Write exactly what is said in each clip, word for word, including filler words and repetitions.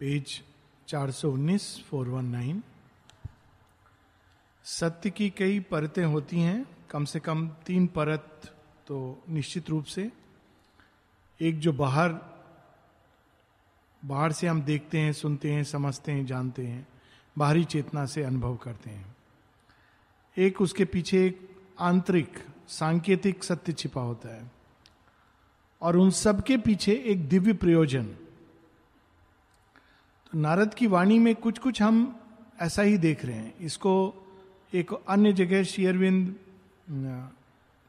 Page चार सौ उन्नीस, चार सौ उन्नीस। सत्य की कई परतें होती हैं, कम से कम तीन परत तो निश्चित रूप से। एक जो बाहर बाहर से हम देखते हैं, सुनते हैं, समझते हैं, जानते हैं, बाहरी चेतना से अनुभव करते हैं। एक उसके पीछे एक आंतरिक सांकेतिक सत्य छिपा होता है और उन सब के पीछे एक दिव्य प्रयोजन। तो नारद की वाणी में कुछ कुछ हम ऐसा ही देख रहे हैं। इसको एक अन्य जगह श्री अरविंद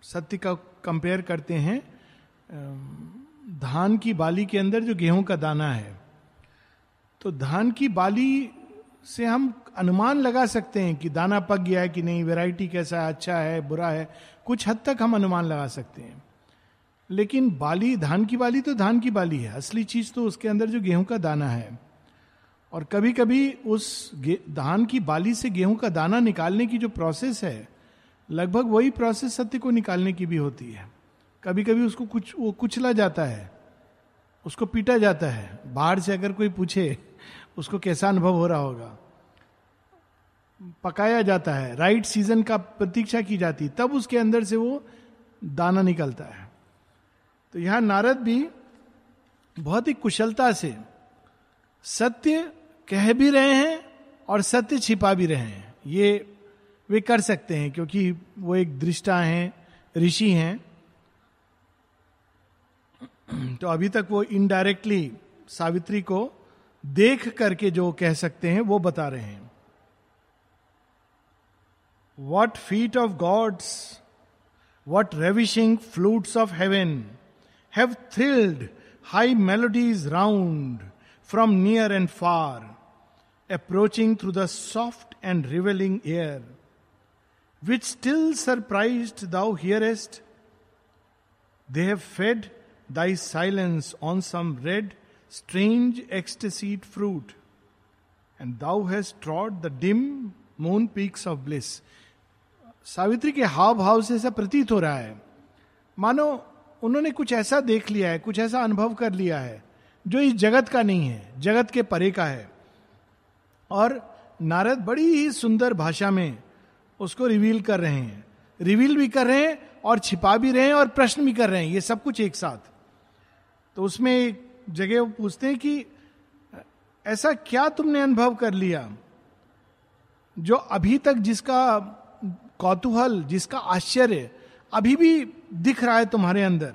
सत्य का कंपेयर करते हैं धान की बाली के अंदर जो गेहूं का दाना है। तो धान की बाली से हम अनुमान लगा सकते हैं कि दाना पक गया है कि नहीं, वैरायटी कैसा है, अच्छा है, बुरा है, कुछ हद तक हम अनुमान लगा सकते हैं। लेकिन बाली, धान की बाली तो धान की बाली है, असली चीज तो उसके अंदर जो गेहूं का दाना है। और कभी कभी उस धान की बाली से गेहूं का दाना निकालने की जो प्रोसेस है, लगभग वही प्रोसेस सत्य को निकालने की भी होती है। कभी कभी उसको कुछ वो कुचला जाता है, उसको पीटा जाता है। बाहर से अगर कोई पूछे उसको कैसा अनुभव हो रहा होगा, पकाया जाता है, राइट सीजन का प्रतीक्षा की जाती, तब उसके अंदर से वो दाना निकलता है। तो यहां नारद भी बहुत ही कुशलता से सत्य कह भी रहे हैं और सत्य छिपा भी रहे हैं। ये वे कर सकते हैं क्योंकि वो एक दृष्टा हैं, ऋषि हैं। तो अभी तक वो इनडायरेक्टली सावित्री को देख करके जो कह सकते हैं वो बता रहे हैं। What feet of gods, what ravishing flutes of heaven have thrilled high melodies round from near and far, approaching through the soft and reveling air, which still surprised thou hearest. They have fed thy silence on some red, strange ecstasied fruit, and thou hast trod the dim moon peaks of bliss. Savitri के हाव भाव से ऐसा प्रतीत हो रहा है मानो उन्होंने कुछ ऐसा देख लिया है, कुछ ऐसा अनुभव कर लिया है जो इस जगत का नहीं है, जगत के परे का है। और नारद बड़ी ही सुंदर भाषा में उसको रिवील कर रहे हैं, रिवील भी कर रहे हैं और छिपा भी रहे हैं और प्रश्न भी कर रहे हैं, ये सब कुछ एक साथ। तो उसमें एक जगह वो पूछते हैं कि ऐसा क्या तुमने अनुभव कर लिया जो अभी तक, जिसका कौतूहल, जिसका आश्चर्य अभी भी दिख रहा है तुम्हारे अंदर।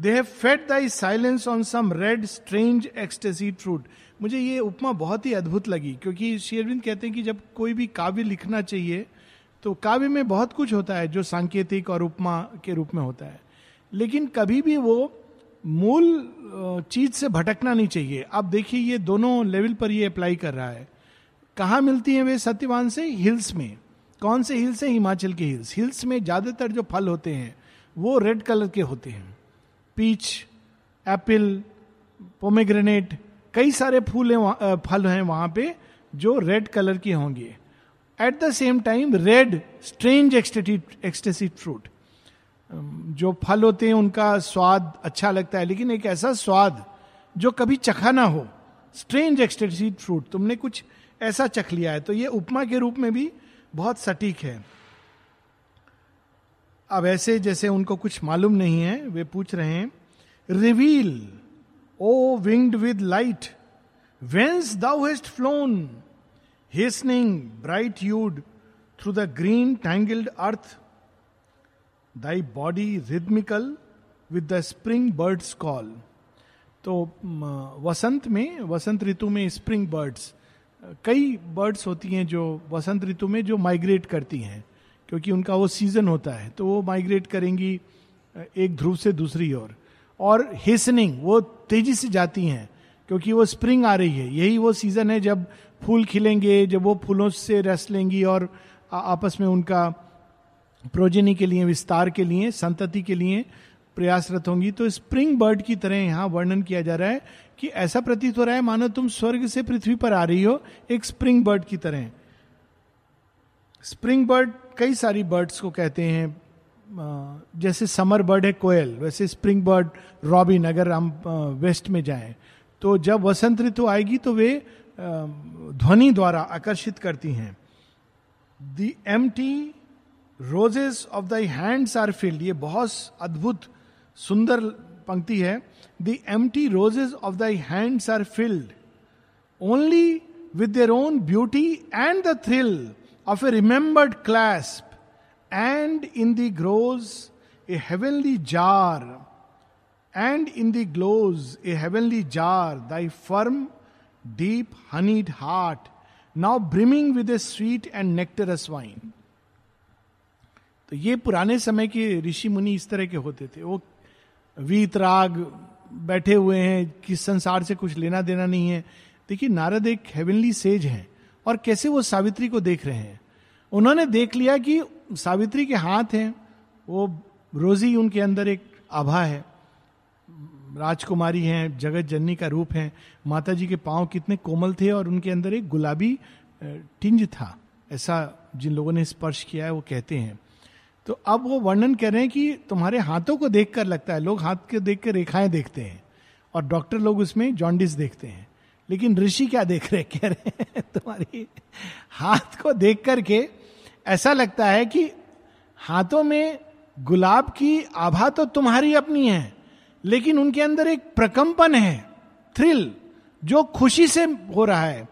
They have fed thy silence on some red strange ecstasy fruit. मुझे ये उपमा बहुत ही अद्भुत लगी क्योंकि श्री अरविंद कहते हैं कि जब कोई भी काव्य लिखना चाहिए तो काव्य में बहुत कुछ होता है जो सांकेतिक और उपमा के रूप में होता है, लेकिन कभी भी वो मूल चीज से भटकना नहीं चाहिए। अब देखिए ये दोनों लेवल पर ये अप्लाई कर रहा है। कहाँ मिलती हैं वे सत्यवान से? हिल्स में। कौन से हिल्स हैं? हिमाचल के हिल्स। हिल्स में ज़्यादातर जो फल होते हैं वो रेड कलर के होते हैं। पीच, एप्पल, पोमेग्रेनेट, कई सारे फूल हैं, फल हैं वहाँ पे जो रेड कलर के होंगे। At the same time red strange ecstasied fruit, जो फल होते हैं उनका स्वाद अच्छा लगता है, लेकिन एक ऐसा स्वाद जो कभी चखा ना हो। स्ट्रेंज एक्सटेसिड फ्रूट, तुमने कुछ ऐसा चख लिया है। तो ये उपमा के रूप में भी बहुत सटीक है। अब ऐसे जैसे उनको कुछ मालूम नहीं है वे पूछ रहे हैं, reveal O winged with light, whence thou hast flown, hastening bright hued through the green tangled earth, thy body rhythmical with the spring birds call. तो वसंत में, वसंत ऋतु में स्प्रिंग बर्ड्स, कई बर्ड्स होती हैं जो वसंत ऋतु में जो माइग्रेट करती हैं क्योंकि उनका वो सीजन होता है, तो वो माइग्रेट करेंगी एक ध्रुव से दूसरी ओर और हेस्टनिंग, वो तेजी से जाती हैं क्योंकि वो स्प्रिंग आ रही है। यही वो सीज़न है जब फूल खिलेंगे, जब वो फूलों से रस लेंगी और आपस में उनका प्रोजेनी के लिए, विस्तार के लिए, संतति के लिए प्रयासरत होंगी। तो स्प्रिंग बर्ड की तरह यहाँ वर्णन किया जा रहा है कि ऐसा प्रतीत हो रहा है मानो तुम स्वर्ग से पृथ्वी पर आ रही हो एक स्प्रिंग बर्ड की तरह। स्प्रिंग बर्ड कई सारी बर्ड्स को कहते हैं, जैसे समर बर्ड है कोयल, वैसे स्प्रिंग बर्ड रॉबिन, अगर हम वेस्ट में जाएं तो जब वसंत ऋतु आएगी तो वे ध्वनि द्वारा आकर्षित करती हैं. The empty roses of thy hands are filled, ये बहुत अद्भुत सुंदर पंक्ति है. The empty roses of thy hands are filled only with their own beauty and the thrill of a remembered clasp and in the grows a heavenly jar And in the glows, a heavenly jar, thy firm, deep, honeyed heart, now brimming with a sweet and nectarous wine. तो ये पुराने समय के ऋषि मुनि इस तरह के होते थे. वो वीतराग बैठे हुए हैं, किस संसार से कुछ लेना देना नहीं है. देखिए नारद एक हेवनली सेज हैं और कैसे वो सावित्री को देख रहे हैं. उन्होंने देख लिया कि सावित्री के हाथ हैं, वो रोजी उनके अंदर एक आभा है, राजकुमारी हैं, जगत जननी का रूप है. माता जी के पांव कितने कोमल थे और उनके अंदर एक गुलाबी टिंज था, ऐसा जिन लोगों ने स्पर्श किया है वो कहते हैं. तो अब वो वर्णन कर रहे हैं कि तुम्हारे हाथों को देखकर लगता है. लोग हाथ के देख कर रेखाएं देखते हैं और डॉक्टर लोग उसमें जॉन्डिस देखते हैं, लेकिन ऋषि क्या देख रहे कह रहे हैं तुम्हारी हाथ को देख करके ऐसा लगता है कि हाथों में गुलाब की आभा तो तुम्हारी अपनी है, लेकिन उनके अंदर एक प्रकंपन है, थ्रिल, जो खुशी से हो रहा है.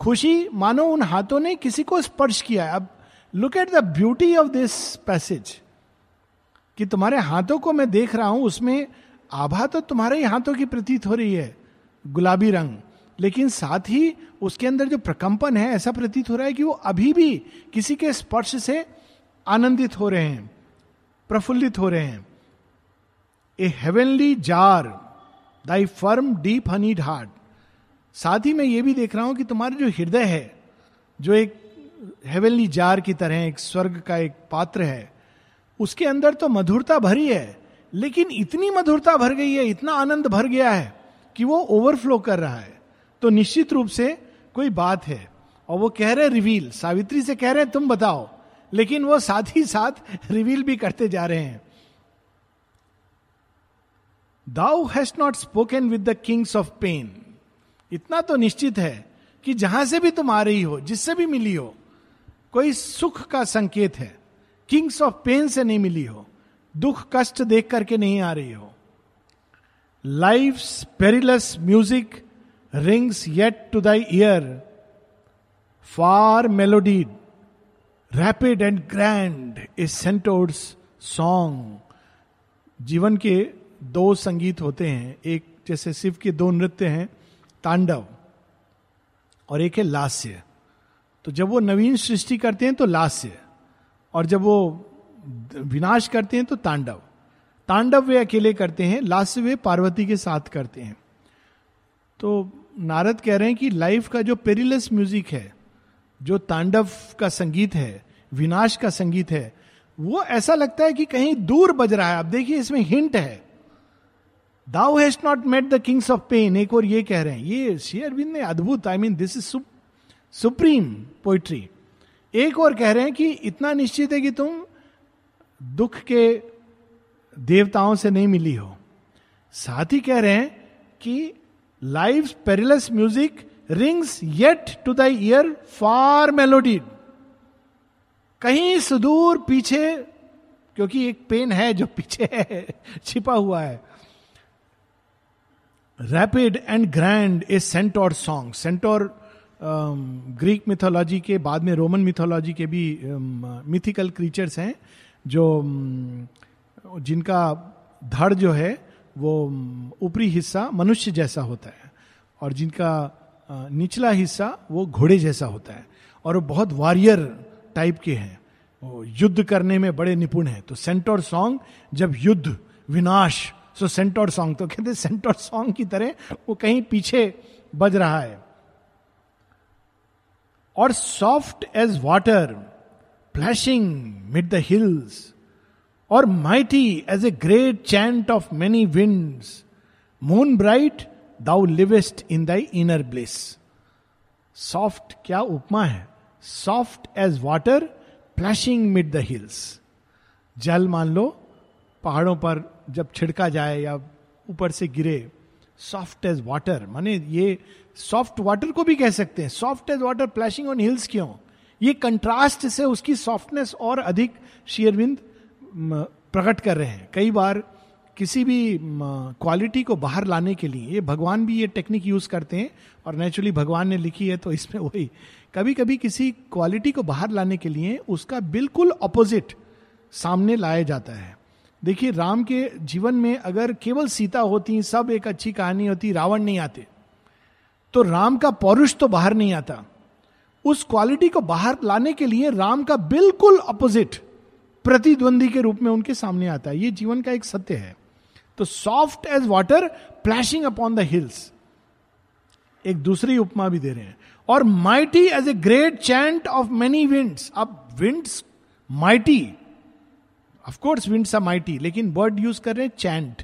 खुशी मानो उन हाथों ने किसी को स्पर्श किया है. अब look at the beauty of this passage कि तुम्हारे हाथों को मैं देख रहा हूं, उसमें आभा तो तुम्हारे ही हाथों की प्रतीत हो रही है, गुलाबी रंग, लेकिन साथ ही उसके अंदर जो प्रकंपन है ऐसा प्रतीत हो रहा है कि वो अभी भी किसी के स्पर्श से आनंदित हो रहे हैं, प्रफुल्लित हो रहे हैं. A heavenly jar thy firm deep honeyed heart. साथ ही मैं ये भी देख रहा हूं कि तुम्हारा जो हृदय है, जो एक हेवनली जार की तरह एक स्वर्ग का एक पात्र है, उसके अंदर तो मधुरता भरी है, लेकिन इतनी मधुरता भर गई है, इतना आनंद भर गया है कि वो ओवरफ्लो कर रहा है. तो निश्चित रूप से कोई बात है. और वो कह रहे रिवील, सावित्री से कह रहे तुम बताओ, लेकिन वो साथ ही साथ रिवील भी करते जा रहे हैं. Thou hast not spoken with the kings of pain. इतना तो निश्चित है कि जहां से भी तुम आ रही हो, जिससे भी मिली हो, कोई सुख का संकेत है. किंग्स ऑफ पेन से नहीं मिली हो, दुख कष्ट देख करके नहीं आ रही हो. Life's perilous music rings yet to thy ear, far melodied, rapid and grand, a centaur's song. जीवन के दो संगीत होते हैं, एक जैसे शिव के दो नृत्य हैं, तांडव, और एक है लास्य. तो जब वो नवीन सृष्टि करते हैं तो लास्य, और जब वो विनाश करते हैं तो तांडव. तांडव वे अकेले करते हैं, लास्य वे पार्वती के साथ करते हैं. तो नारद कह रहे हैं कि लाइफ का जो पेरिलस म्यूजिक है, जो तांडव का संगीत है, विनाश का संगीत है, वो ऐसा लगता है कि कहीं दूर बज रहा है. आप देखिए इसमें हिंट है, Thou hast not met the kings of pain. एक और ये कह रहे हैं, ये श्री अरविंद ने अद्भुत, I mean this is supreme poetry. एक और कह रहे हैं कि इतना निश्चित है कि तुम दुख के देवताओं से नहीं मिली हो, साथ ही कह रहे हैं कि life's perilous music rings yet to thy ear far melodied. कहीं सुदूर पीछे, क्योंकि एक पेन है जो पीछे है, छिपा हुआ है. Rapid and grand a centaur song. Centaur Greek mythology के, बाद में रोमन मिथोलॉजी के भी मिथिकल क्रीचर्स हैं जो जिनका धड़ जो है वो ऊपरी हिस्सा मनुष्य जैसा होता है और जिनका निचला हिस्सा वो घोड़े जैसा होता है, और वो बहुत वॉरियर टाइप के हैं, वो युद्ध करने में बड़े निपुण हैं. तो सेंटोर सॉन्ग, जब युद्ध, विनाश, सो सेंटोर सॉन्ग, तो कहते हैं सेंटोर सॉन्ग की तरह वो कहीं पीछे बज रहा है. और soft as water plashing mid the hills, और mighty as a great chant of many winds, moon bright thou livest in thy inner bliss. Soft, क्या उपमा है, soft as water plashing mid the hills. जल मान लो पहाड़ों पर जब छिड़का जाए या ऊपर से गिरे, सॉफ्ट एज वाटर, माने ये सॉफ्ट वाटर को भी कह सकते हैं. Soft as water plashing on hills क्यों? ये कंट्रास्ट से उसकी सॉफ्टनेस और अधिक श्री अरविंद प्रकट कर रहे हैं. कई बार किसी भी क्वालिटी को बाहर लाने के लिए ये भगवान भी ये टेक्निक यूज करते हैं, और नेचुरली भगवान ने लिखी है तो इसमें वही कभी कभी किसी क्वालिटी को बाहर लाने के लिए उसका बिल्कुल ऑपोजिट सामने लाया जाता है. देखिए राम के जीवन में अगर केवल सीता होती, सब एक अच्छी कहानी होती, रावण नहीं आते, तो राम का पौरुष तो बाहर नहीं आता. उस क्वालिटी को बाहर लाने के लिए राम का बिल्कुल अपोजिट प्रतिद्वंदी के रूप में उनके सामने आता है. ये जीवन का एक सत्य है. तो soft as water plashing upon the hills, एक दूसरी उपमा भी दे रहे हैं. और mighty as a great chant of many winds. अब winds mighty, of course winds are mighty, लेकिन वर्ड यूज कर रहे हैं चैंट,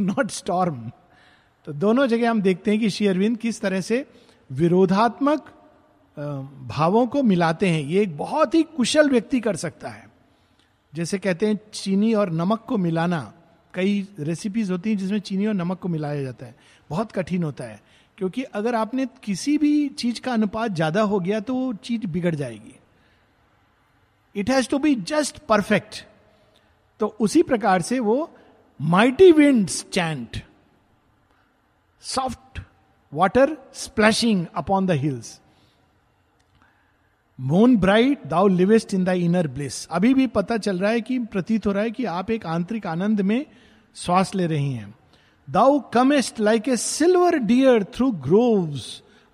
नॉट स्टॉर्म. तो दोनों जगह हम देखते हैं कि श्री अरविंद किस तरह से विरोधात्मक भावों को मिलाते हैं. ये एक बहुत ही कुशल व्यक्ति कर सकता है. जैसे कहते हैं चीनी और नमक को मिलाना, कई रेसिपीज होती हैं जिसमें चीनी और नमक को मिलाया जाता है, बहुत कठिन होता है, क्योंकि अगर आपने किसी भी चीज का अनुपात ज्यादा हो गया तो वो चीज बिगड़ जाएगी. It has to be just perfect. तो उसी प्रकार से वो mighty winds chant, soft water splashing upon the hills. Moon bright thou livest in the inner bliss. अभी भी पता चल रहा है कि प्रतीत हो रहा है कि आप एक आंतरिक आनंद में श्वास ले रही हैं. Thou comest like a silver deer through groves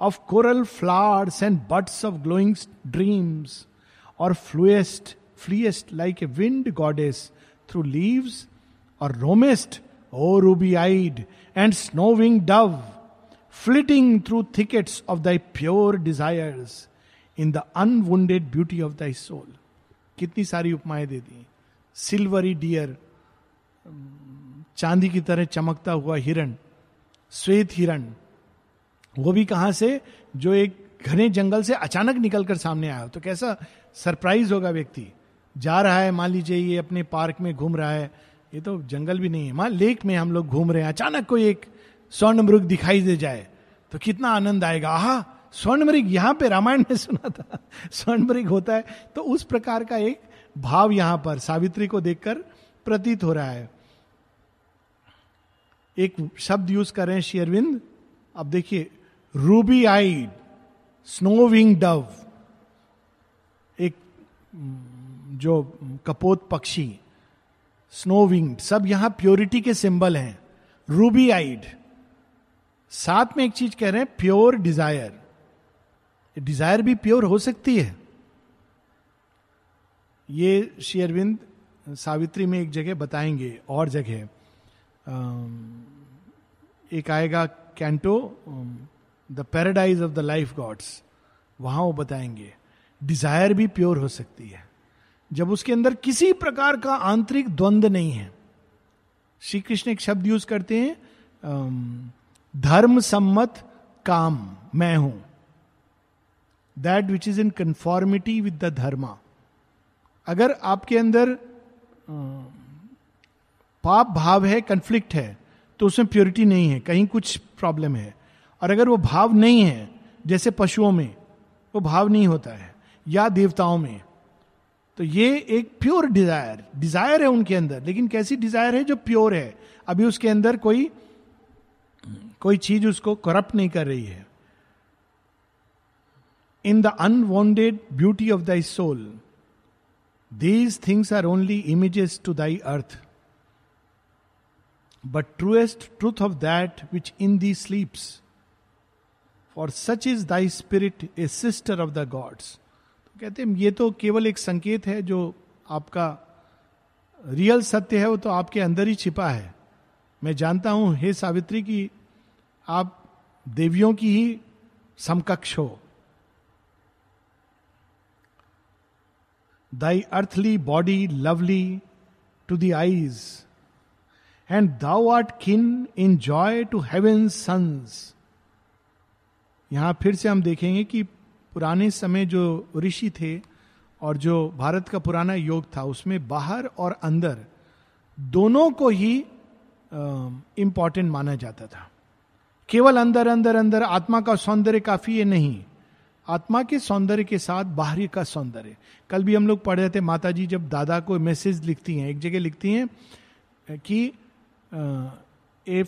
of coral flowers and buds of glowing dreams, और फ्लूएस्ट fleest like a wind goddess through leaves, और roamest O ruby eyed and snow wing dove flitting through thickets of thy pure desires in the unwounded beauty of thy soul. कितनी सारी उपमाएं दे दी. Silvery dear, चांदी की तरह चमकता हुआ हिरण, श्वेत हिरण, वो भी कहां से, जो एक घने जंगल से अचानक निकलकर सामने आया. तो कैसा सरप्राइज होगा व्यक्ति. जा रहा है, मान लीजिए ये अपने पार्क में घूम रहा है, ये तो जंगल भी नहीं है, मान लेक में हम लोग घूम रहे हैं, अचानक कोई एक स्वर्णमृग दिखाई दे जाए तो कितना आनंद आएगा. आहा, स्वर्णमृग, यहाँ पे रामायण में सुना था स्वर्णमृग होता है. तो उस प्रकार का एक भाव यहां पर सावित्री को देखकर प्रतीत हो रहा है. एक शब्द यूज कर रहे हैं श्री अरविंद, अब देखिए, रूबी आईड स्नोविंग डव, एक जो कपोत पक्षी, स्नोविंग, सब यहां प्योरिटी के सिंबल हैं. रूबी आईड, साथ में एक चीज कह रहे हैं, प्योर डिजायर. डिजायर भी प्योर हो सकती है. ये श्री अरविंद सावित्री में एक जगह बताएंगे. और जगह एक आएगा canto the paradise of the life gods, वहां वो बताएंगे डिजायर भी प्योर हो सकती है जब उसके अंदर किसी प्रकार का आंतरिक द्वंद्व नहीं है. श्री कृष्ण एक शब्द यूज करते हैं, धर्म सम्मत काम मैं हूं, that which is in conformity with the dharma. अगर आपके अंदर पाप भाव है, कंफ्लिक्ट है, तो उसमें प्योरिटी नहीं है, कहीं कुछ प्रॉब्लम है. और अगर वो भाव नहीं है, जैसे पशुओं में वो भाव नहीं होता है, या देवताओं में, तो ये एक प्योर डिजायर डिजायर है उनके अंदर, लेकिन कैसी डिजायर है जो प्योर है. अभी उसके अंदर कोई कोई चीज उसको करप्ट नहीं कर रही है. In the unwanted beauty of thy soul these things are only images to thy earth, but truest truth of that which in thee sleeps, for such is thy spirit a sister of the gods. तो कहते हैं ये तो केवल एक संकेत है, जो आपका रियल सत्य है वो तो आपके अंदर ही छिपा है. मैं जानता हूं हे सावित्री की आप देवियों की ही समकक्ष हो. Thy earthly body lovely to the eyes, and thou art kin in joy to heaven's sons. यहां फिर से हम देखेंगे कि पुराने समय जो ऋषि थे और जो भारत का पुराना योग था, उसमें बाहर और अंदर दोनों को ही इम्पॉर्टेंट माना जाता था। केवल अंदर अंदर अंदर आत्मा का सौंदर्य काफी ये नहीं, आत्मा के सौंदर्य के साथ बाहरी का सौंदर्य। कल भी हम लोग पढ़ रहे थे, माता जी जब दादा को मैसेज लिखती हैं, एक जगह लिखती हैं कि a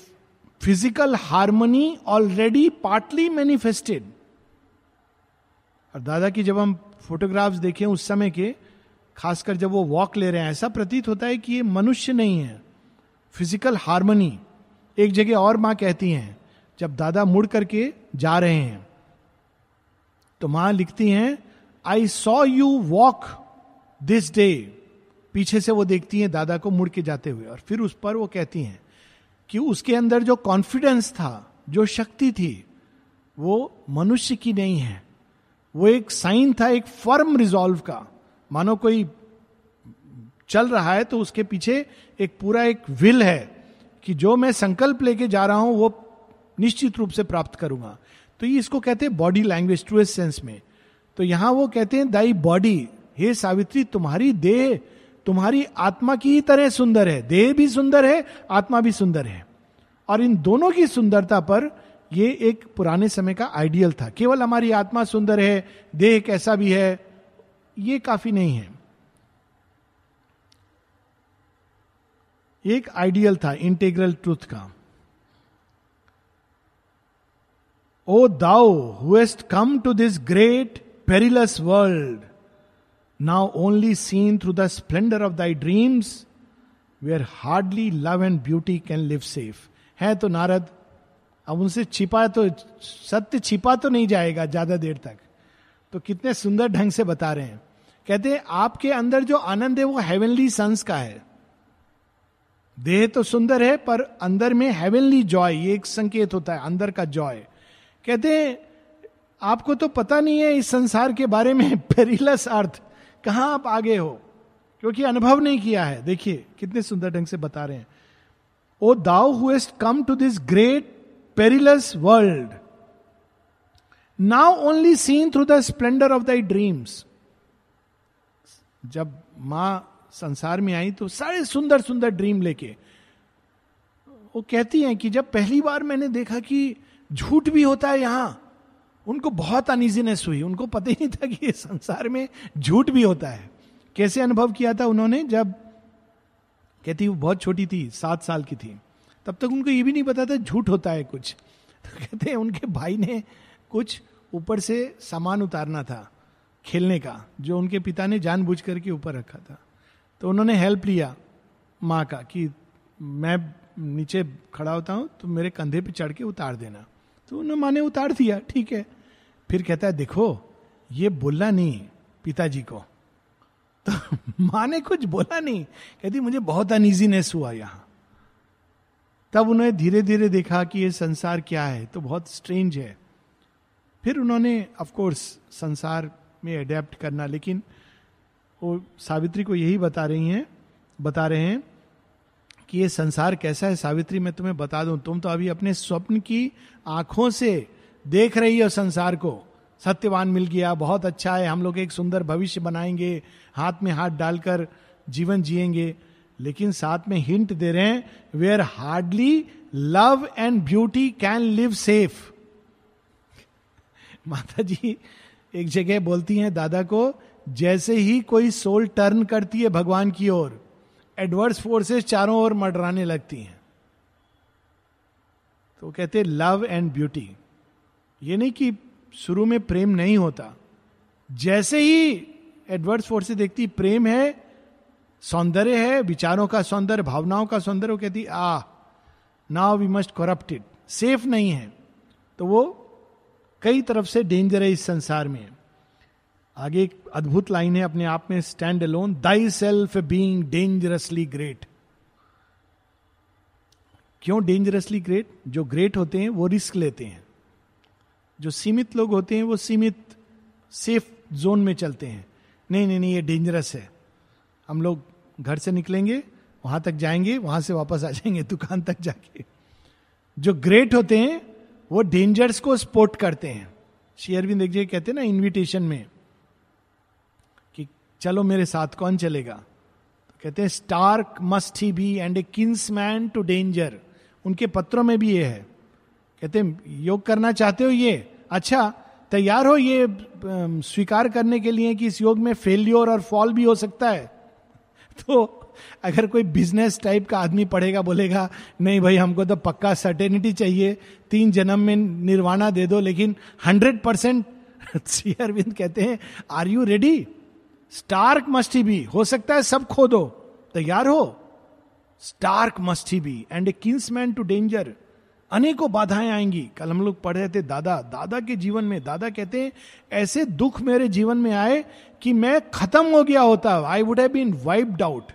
physical harmony already partly manifested. और दादा की जब हम फोटोग्राफ्स देखें उस समय के, खासकर जब वो वॉक ले रहे हैं, ऐसा प्रतीत होता है कि ये मनुष्य नहीं है, फिजिकल हार्मनी। एक जगह और माँ कहती हैं जब दादा मुड़ करके जा रहे हैं तो माँ लिखती हैं, I saw you walk this day. पीछे से वो देखती हैं दादा को मुड़ के जाते हुए, और फिर उस पर वो कहती हैं कि उसके अंदर जो कॉन्फिडेंस था, जो शक्ति थी, वो मनुष्य की नहीं है, वो एक साइन था एक फर्म रिजॉल्व का। मानो कोई चल रहा है तो उसके पीछे एक पूरा एक विल है कि जो मैं संकल्प लेके जा रहा हूं वो निश्चित रूप से प्राप्त करूंगा। तो ये इसको कहते हैं बॉडी लैंग्वेज ट्रूएस्ट सेंस में। तो यहां वो कहते हैं दाई बॉडी, हे सावित्री तुम्हारी देह तुम्हारी आत्मा की ही तरह सुंदर है, देह भी सुंदर है आत्मा भी सुंदर है। और इन दोनों की सुंदरता पर ये एक पुराने समय का आइडियल था। केवल हमारी आत्मा सुंदर है, देह कैसा भी है ये काफी नहीं है, एक आइडियल था इंटीग्रल ट्रूथ का। O thou who hast come to this great perilous world, now only seen through the splendour of thy dreams, where hardly love and beauty can live safe. है तो नारद, अब उनसे छिपा तो सत्य छिपा तो नहीं जाएगा ज्यादा देर तक। तो कितने सुंदर ढंग से बता रहे हैं, कहते हैं आपके अंदर जो आनंद है वो हेवनली सन्स का है। देह तो सुंदर है पर अंदर में हेवनली जॉय, ये एक संकेत होता है अंदर का जॉय। कहते हैं आपको तो पता नहीं है इस संसार के बारे में, पेरिलस अर्थ, कहां आप आगे हो क्योंकि अनुभव नहीं किया है। देखिए कितने सुंदर ढंग से बता रहे हैं, O thou who hast come to this great perilous world, now only seen through the splendour of thy dreams. जब मां संसार में आई तो सारे सुंदर सुंदर ड्रीम लेके, वो कहती हैं कि जब पहली बार मैंने देखा कि झूठ भी होता है यहां, उनको बहुत अनइजीनेस हुई, उनको पता ही नहीं था कि ये संसार में झूठ भी होता है। कैसे अनुभव किया था उन्होंने, जब कहती वो बहुत छोटी थी, सात साल की थी, तब तक उनको ये भी नहीं पता था झूठ होता है कुछ। तो कहते हैं उनके भाई ने कुछ ऊपर से सामान उतारना था खेलने का, जो उनके पिता ने जानबूझ करके ऊपर रखा था। तो उन्होंने हेल्प लिया माँ का कि मैं नीचे खड़ा होता हूँ तो मेरे कंधे पे चढ़ के उतार देना। तो उन्होंने माँ ने उतार दिया, ठीक है। फिर कहता है देखो ये बोलना नहीं पिताजी को। तो माँ ने कुछ बोला नहीं, कहती मुझे बहुत अनइजीनेस हुआ यहाँ। तब उन्होंने धीरे धीरे देखा कि ये संसार क्या है, तो बहुत स्ट्रेंज है। फिर उन्होंने ऑफकोर्स संसार में अडेप्ट करना, लेकिन वो सावित्री को यही बता रही हैं बता रहे हैं कि ये संसार कैसा है। सावित्री मैं तुम्हें बता दूं, तुम तो अभी अपने स्वप्न की आंखों से देख रही हो संसार को, सत्यवान मिल गया बहुत अच्छा है, हम लोग एक सुंदर भविष्य बनाएंगे, हाथ में हाथ डालकर जीवन जिएंगे। लेकिन साथ में हिंट दे रहे हैं, where hardly love and beauty can live safe. माता जी एक जगह बोलती हैं दादा को, जैसे ही कोई सोल टर्न करती है भगवान की ओर, एडवर्स फोर्सेस चारों ओर मडराने लगती हैं। तो कहते हैं लव एंड ब्यूटी, ये नहीं कि शुरू में प्रेम नहीं होता, जैसे ही एडवर्स फोर्सेस देखती प्रेम है, सौंदर्य है, विचारों का सौंदर्य, भावनाओं का सौंदर्य, वो कहती आ now we must corrupt it, safe नहीं है। तो वो कई तरफ से डेंजर है इस संसार में। आगे एक अद्भुत लाइन है अपने आप में, stand alone thy self being dangerously great. क्यों डेंजरसली ग्रेट? जो ग्रेट होते हैं वो रिस्क लेते हैं, जो सीमित लोग होते हैं वो सीमित सेफ जोन में चलते हैं। नहीं नहीं नहीं ये डेंजरस है, हम लोग घर से निकलेंगे वहां तक जाएंगे, वहां से वापस आ जाएंगे दुकान तक जाके। जो ग्रेट होते हैं वो डेंजर्स को सपोर्ट करते हैं। श्री अरविंद जी कहते हैं ना इन्विटेशन में कि चलो मेरे साथ, कौन चलेगा? कहते हैं stark must he be and a kinsman to danger. उनके पत्रों में भी ये है. कहते हैं योग करना चाहते हो ये अच्छा, तैयार हो ये स्वीकार करने के लिए कि इस योग में फेल्योर और फॉल भी हो सकता है. तो अगर कोई बिजनेस टाइप का आदमी पढ़ेगा बोलेगा नहीं भाई हमको तो पक्का सर्टेनिटी चाहिए, तीन जन्म में निर्वाणा दे दो. लेकिन हंड्रेड परसेंट श्री अरविंद कहते हैं are you ready, stark must he be, हो सकता है सब खो दो, तैयार हो. Stark must he be and a kinsman to danger. अनेकों बाधाएं आएंगी. कल हम लोग पढ़ रहे थे दादा, दादा के जीवन में दादा कहते हैं ऐसे दुख मेरे जीवन में आए कि मैं खत्म हो गया होता, I would have been wiped out.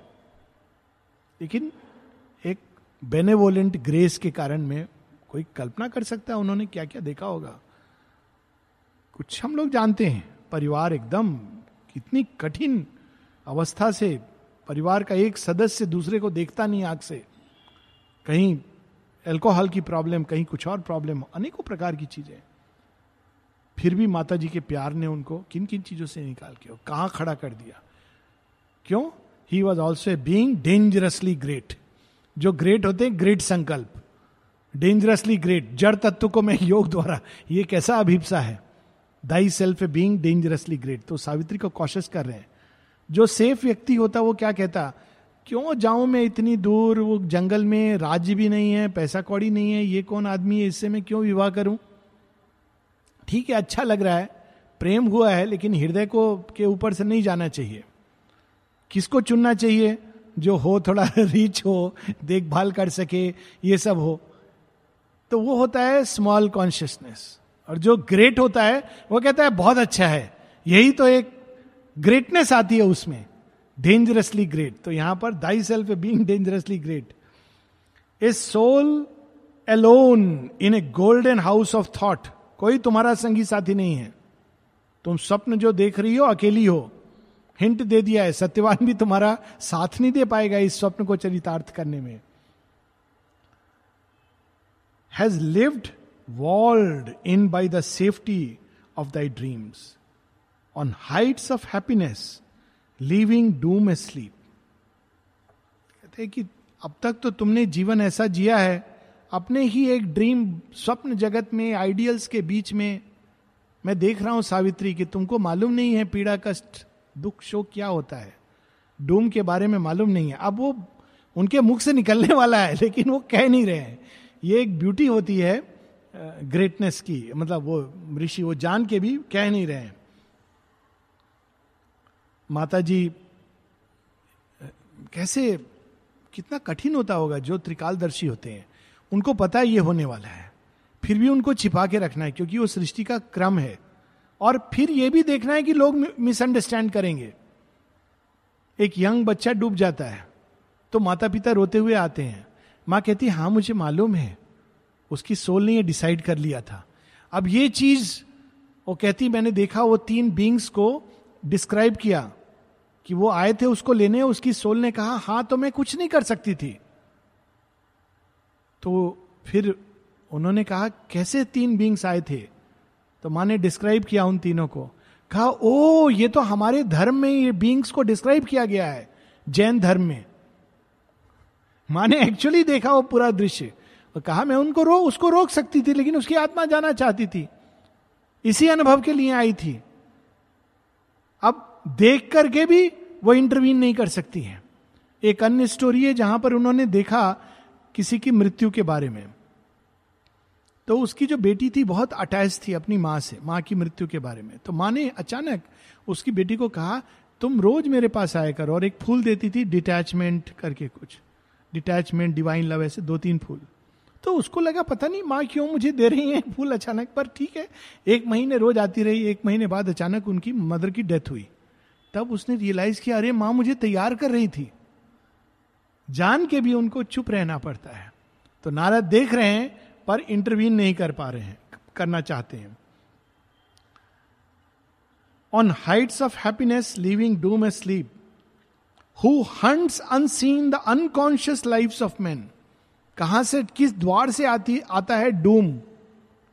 लेकिन एक बेनेवोलेंट ग्रेस के कारण में कोई कल्पना कर सकता है उन्होंने क्या क्या देखा होगा. कुछ हम लोग जानते हैं परिवार एकदम इतनी कठिन अवस्था से, परिवार का एक सदस्य दूसरे को देखता नहीं आंख से, कहीं अल्कोहल की प्रॉब्लम, कहीं कुछ और प्रॉब्लम, अनेकों प्रकार की चीजें. फिर भी माता जी के प्यार ने उनको किन किन चीजों से निकाल के कहां खड़ा कर दिया. क्यों? He was also being dangerously great. जो ग्रेट होते हैं ग्रेट संकल्प, डेंजरसली ग्रेट. जड़ तत्व को मैं योग द्वारा, ये कैसा अभिप्सा है, thy self a being dangerously great. तो सावित्री को कॉशियस कर रहे हैं. जो सेफ व्यक्ति होता वो क्या कहता, क्यों जाऊं मैं इतनी दूर, वो जंगल में राज्य भी नहीं है, पैसा कौड़ी नहीं है, ये कौन आदमी है, इससे मैं क्यों विवाह करूं. ठीक है, अच्छा लग रहा है, प्रेम हुआ है, लेकिन हृदय को के ऊपर से नहीं जाना चाहिए. किसको चुनना चाहिए, जो हो थोड़ा रिच हो, देखभाल कर सके, ये सब हो. तो वो होता है स्मॉल कॉन्शियसनेस. और जो ग्रेट होता है वो कहता है बहुत अच्छा है, यही तो एक ग्रेटनेस आती है उसमें, डेंजरसली ग्रेट. तो यहां पर thy self being dangerously great. A soul alone in a golden house of thought. कोई तुम्हारा संगी साथी नहीं है, तुम स्वप्न जो देख रही हो अकेली हो. हिंट दे दिया है, सत्यवान भी तुम्हारा साथ नहीं दे पाएगा इस स्वप्न को चरितार्थ करने में. Has lived walled in by the safety of thy dreams on heights of happiness leaving doom asleep. कहते हैं कि अब तक तो तुमने जीवन ऐसा जिया है, अपने ही एक ड्रीम स्वप्न जगत में आइडियल्स के बीच में. मैं देख रहा हूं सावित्री कि तुमको मालूम नहीं है पीड़ा कष्ट दुख शोक क्या होता है, डूम के बारे में मालूम नहीं है. अब वो उनके मुख से निकलने वाला है लेकिन वो कह नहीं रहे हैं. ये एक ब्यूटी होती है ग्रेटनेस की, मतलब वो ऋषि वो जान के भी कह नहीं रहे हैं. माता जी कैसे, कितना कठिन होता होगा जो त्रिकालदर्शी होते हैं, उनको पता है ये होने वाला है, फिर भी उनको छिपा के रखना है क्योंकि वो सृष्टि का क्रम है. और फिर ये भी देखना है कि लोग मिसअंडरस्टैंड करेंगे. एक यंग बच्चा डूब जाता है तो माता पिता रोते हुए आते हैं. माँ कहती है हाँ मुझे मालूम है, उसकी सोल ने ये डिसाइड कर लिया था. अब ये चीज वो कहती मैंने देखा, वो तीन बींग्स को डिस्क्राइब किया कि वो आए थे उसको लेने, उसकी सोल ने कहा हाँ तो मैं कुछ नहीं कर सकती थी. तो फिर उन्होंने कहा कैसे तीन बींग्स आए थे, तो माँ ने डिस्क्राइब किया उन तीनों को. कहा ओ ये तो हमारे धर्म में ये बींग्स को डिस्क्राइब किया गया है, जैन धर्म में. माँ ने एक्चुअली देखा वो पूरा दृश्य. कहा मैं उनको रो उसको रोक सकती थी लेकिन उसकी आत्मा जाना चाहती थी, इसी अनुभव के लिए आई थी. अब देख करके भी वो इंटरवीन नहीं कर सकती है. एक अन्य स्टोरी है जहां पर उन्होंने देखा किसी की मृत्यु के बारे में. तो उसकी जो बेटी थी बहुत अटैच थी अपनी माँ से, माँ की मृत्यु के बारे में. तो माँ ने अचानक उसकी बेटी को कहा तुम रोज मेरे पास आया करो, और एक फूल देती थी डिटैचमेंट करके कुछ, डिटैचमेंट डिवाइन लव, ऐसे दो तीन फूल. तो उसको लगा पता नहीं माँ क्यों मुझे दे रही है फूल अचानक, पर ठीक है. एक महीने रोज आती रही, एक महीने बाद अचानक उनकी मदर की डेथ हुई. तब उसने रियलाइज किया अरे माँ मुझे तैयार कर रही थी. जान के भी उनको चुप रहना पड़ता है. तो नारद देख रहे हैं पर इंटरवीन नहीं कर पा रहे हैं, करना चाहते हैं. On heights of happiness living doom asleep, who hunts unseen the unconscious lives of man. कहां से, किस द्वार से आती आता है डूम.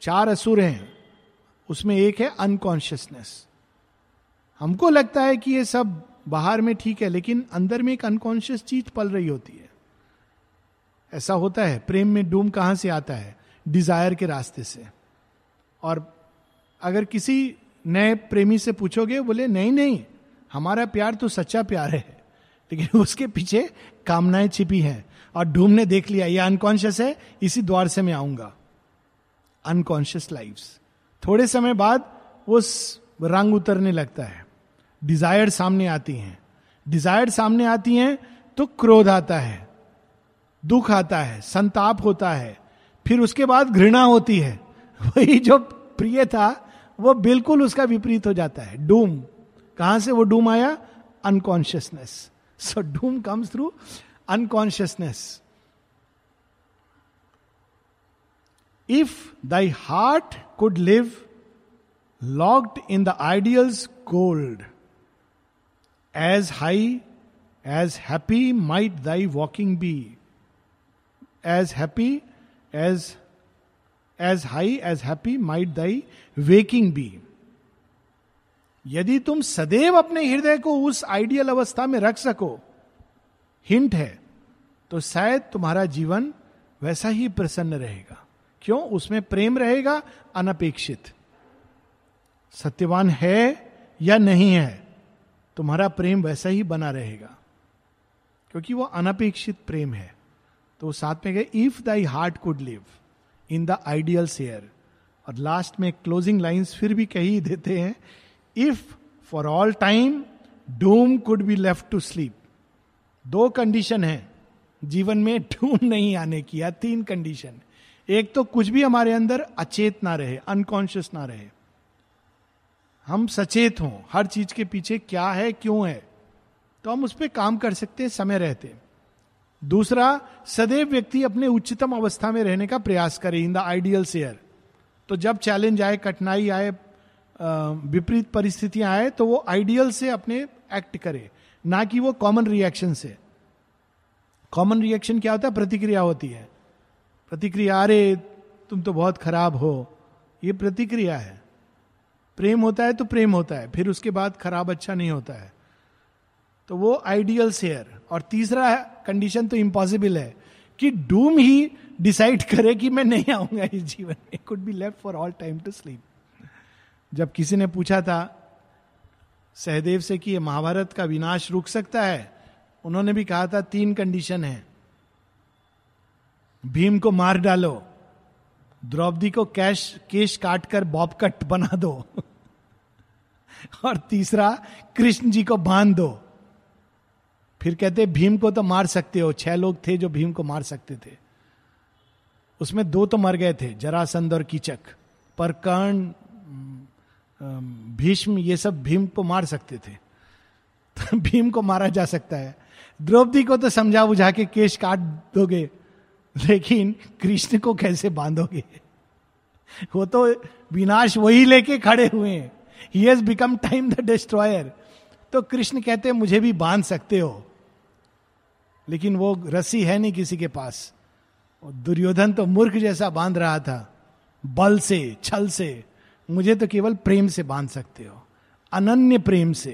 चार असुर हैं, उसमें एक है अनकॉन्शियसनेस. हमको लगता है कि ये सब बाहर में ठीक है, लेकिन अंदर में एक अनकॉन्शियस चीज पल रही होती है. ऐसा होता है. प्रेम में डूम कहां से आता है? डिजायर के रास्ते से. और अगर किसी नए प्रेमी से पूछोगे, बोले नहीं नहीं हमारा प्यार तो सच्चा प्यार है, लेकिन उसके पीछे कामनाएं छिपी हैं और डूम ने देख लिया ये अनकॉन्शियस है, इसी द्वार से मैं आऊंगा. Unconscious lives. थोड़े समय बाद उस रंग उतरने लगता है, डिजायर सामने आती हैं. डिजायर सामने आती हैं तो क्रोध आता है, दुख आता है, संताप होता है, फिर उसके बाद घृणा होती है. वही जो प्रिय था वो बिल्कुल उसका विपरीत हो जाता है. डूम कहां से वो डूम आया? Unconsciousness. So doom comes through unconsciousness. If thy heart could live locked in the ideals cold as high as happy might thy walking be as happy as as high as happy might thy waking be. यदि तुम सदैव अपने हृदय को उस ideal अवस्था में रख सको, हिंट है, तो शायद तुम्हारा जीवन वैसा ही प्रसन्न रहेगा. क्यों? उसमें प्रेम रहेगा, अनपेक्षित. सत्यवान है या नहीं है, तुम्हारा प्रेम वैसा ही बना रहेगा, क्योंकि वो अनपेक्षित प्रेम है. तो साथ में गए if thy heart could live in the ideals here. और लास्ट में क्लोजिंग लाइंस फिर भी कही देते हैं, if for all time doom could be left to sleep. दो कंडीशन है जीवन में डूम नहीं आने की, या तीन कंडीशन. एक तो कुछ भी हमारे अंदर अचेत ना रहे, अनकॉन्शियस ना रहे, हम सचेत हों हर चीज के पीछे क्या है क्यों है, तो हम उस पर काम कर सकते हैं समय रहते. दूसरा, सदैव व्यक्ति अपने उच्चतम अवस्था में रहने का प्रयास करे इन द आइडियल सेयर. तो जब चैलेंज आए, कठिनाई आए, विपरीत परिस्थितियां आए, तो वो आइडियल से अपने एक्ट करे, ना कि वो कॉमन रिएक्शन से. कॉमन रिएक्शन क्या होता है? प्रतिक्रिया होती है. प्रतिक्रिया, अरे तुम तो बहुत खराब हो, ये प्रतिक्रिया है. प्रेम होता है तो प्रेम होता है, फिर उसके बाद खराब अच्छा नहीं होता है. तो वो आइडियल शेयर. और तीसरा कंडीशन तो इम्पॉसिबल है कि डूम ही डिसाइड करे कि मैं नहीं आऊंगा इस जीवन में. Could be left for all time to sleep. जब किसी ने पूछा था सहदेव से कि ये महाभारत का विनाश रुक सकता है, उन्होंने भी कहा था तीन कंडीशन है. भीम को मार डालो, द्रौपदी को कैश केश काट कर बॉब कट बना दो, और तीसरा कृष्ण जी को बांध दो. फिर कहते भीम को तो मार सकते हो, छह लोग थे जो भीम को मार सकते थे, उसमें दो तो मर गए थे, जरासंध और कीचक, पर कर्ण, भीष्म, ये सब भीम को मार सकते थे. तो भीम को मारा जा सकता है. द्रौपदी को तो समझा बुझा के केश काट दोगे, लेकिन कृष्ण को कैसे बांधोगे? वो तो विनाश वही लेके खड़े हुए हैं. He has become time the destroyer. तो कृष्ण कहते हैं मुझे भी बांध सकते हो, लेकिन वो रस्सी है नहीं किसी के पास. दुर्योधन तो मूर्ख जैसा बांध रहा था, बल से, छल से. मुझे तो केवल प्रेम से बांध सकते हो, अनन्य प्रेम से.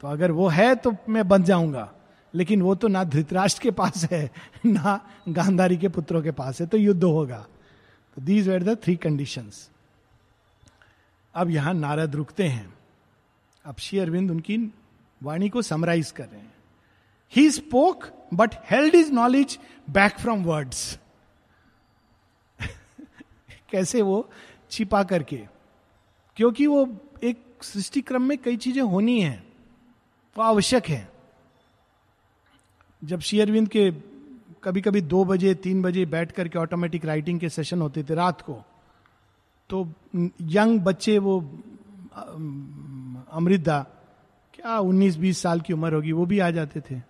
तो अगर वो है तो मैं बन जाऊंगा, लेकिन वो तो ना धृतराष्ट्र के पास है, ना गांधारी के पुत्रों के पास है, तो युद्ध होगा. तो these were the three conditions. अब यहां नारद रुकते हैं. अब श्री अरविंद उनकी वाणी को समराइज कर रहे हैं. He spoke but held his knowledge back from words. कैसे? वो छिपा करके, क्योंकि वो एक सृष्टि क्रम में कई चीजें होनी है, वो आवश्यक है. जब श्री अरविंद के कभी कभी दो बजे तीन बजे बैठ करके ऑटोमेटिक राइटिंग के सेशन होते थे रात को, तो यंग बच्चे, वो अमृता क्या उन्नीस बीस साल की उम्र होगी, वो भी आ जाते थे.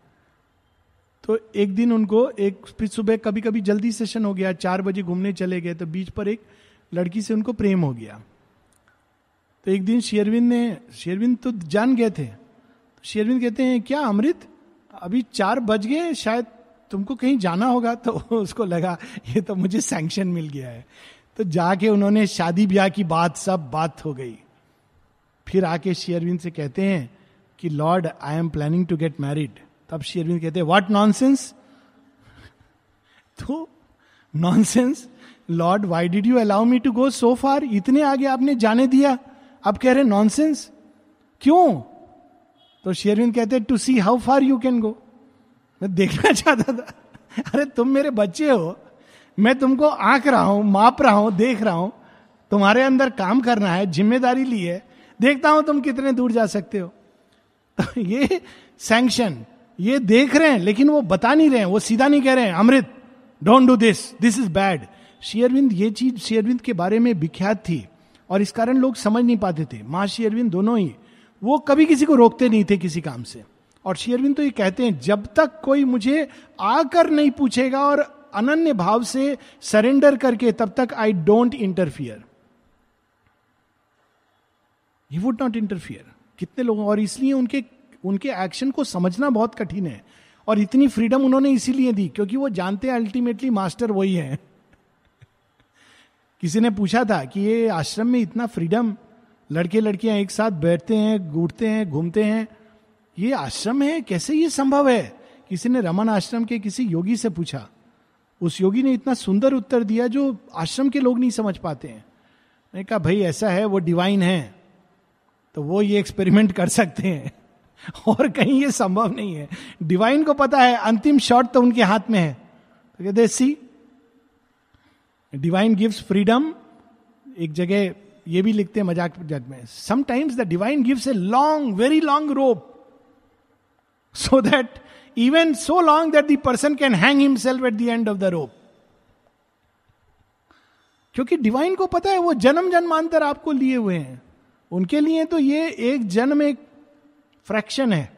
तो एक दिन उनको एक, फिर सुबह कभी कभी जल्दी सेशन हो गया, चार बजे घूमने चले गए, तो बीच पर एक लड़की से उनको प्रेम हो गया. तो एक दिन श्री अरविंद ने, श्री अरविंद तो जान गए थे, तो श्री अरविंद कहते हैं क्या अमृत अभी चार बज गए, शायद तुमको कहीं जाना होगा. तो उसको लगा ये तो मुझे सैंक्शन मिल गया है. तो जाके उन्होंने शादी ब्याह की बात, सब बात हो गई. फिर आके श्री अरविंद से कहते हैं कि lord I am planning to get married, तब श्री अरविंद कहते हैं व्हाट नॉनसेंस, तो nonsense lord, why did you allow me to go so far, इतने आगे आपने जाने दिया, आप कह रहे नॉनसेंस क्यों? तो श्री अरविंद कहते हैं to see how far you can go, मैं देखना चाहता था, अरे तुम मेरे बच्चे हो, मैं तुमको आंक रहा हूं, माप रहा हूं, देख रहा हूं, तुम्हारे अंदर काम करना है, जिम्मेदारी ली है, देखता हूं तुम कितने दूर जा सकते हो। तो ये सैंक्शन, ये देख रहे हैं, लेकिन वो बता नहीं रहे हैं, वो सीधा नहीं कह रहे हैं Amrit don't do this, this is bad. Shri Aurobindo, ये चीज श्री अरविंद के बारे में विख्यात थी और इस कारण लोग समझ नहीं पाते थे। माँ श्री अरविंद दोनों ही, वो कभी किसी को रोकते नहीं थे किसी काम से। और श्री अरविंद तो ये कहते हैं जब तक कोई मुझे आकर नहीं पूछेगा और अनन्य भाव से सरेंडर करके, तब तक I don't interfere, he would not interfere. कितने लोगों, और इसलिए उनके उनके एक्शन को समझना बहुत कठिन है और इतनी फ्रीडम उन्होंने इसीलिए दी क्योंकि वो जानते हैं अल्टीमेटली मास्टर वही है। किसी ने पूछा था कि ये आश्रम में इतना फ्रीडम, लड़के लड़कियां एक साथ बैठते हैं, उठते हैं, घूमते हैं, ये आश्रम है, कैसे ये संभव है? किसी ने रमन आश्रम के किसी योगी से पूछा, उस योगी ने इतना सुंदर उत्तर दिया जो आश्रम के लोग नहीं समझ पाते हैं। मैंने कहा भाई ऐसा है, वो डिवाइन है तो वो ये एक्सपेरिमेंट कर सकते हैं और कहीं ये संभव नहीं है। डिवाइन को पता है अंतिम शॉट तो उनके हाथ में है। तो कहते सी डिवाइन गिव्स फ्रीडम, एक जगह ये भी लिखते हैं मजाक मजाक में, sometimes the divine gives a long very long rope so that even so long that the person can hang himself at the end of the rope. क्योंकि डिवाइन को पता है वो जन्म जन्मांतर आपको लिए हुए हैं, उनके लिए तो ये एक जन्म एक फ्रैक्शन है।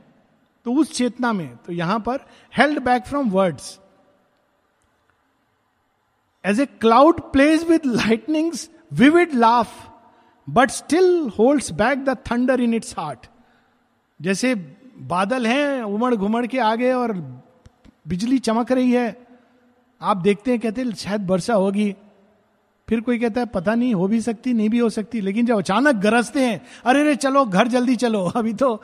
तो उस चेतना में, तो यहां पर held back from words as a cloud plays with lightnings vivid laugh but still holds back the thunder in its heart. जैसे बादल हैं उमड़ घुमड़ के आगे और बिजली चमक रही है, आप देखते हैं कहते हैं शायद वर्षा होगी, फिर कोई कहता है पता नहीं, हो भी सकती नहीं भी हो सकती, लेकिन जब अचानक गरजते हैं अरे रे चलो घर जल्दी चलो अभी तो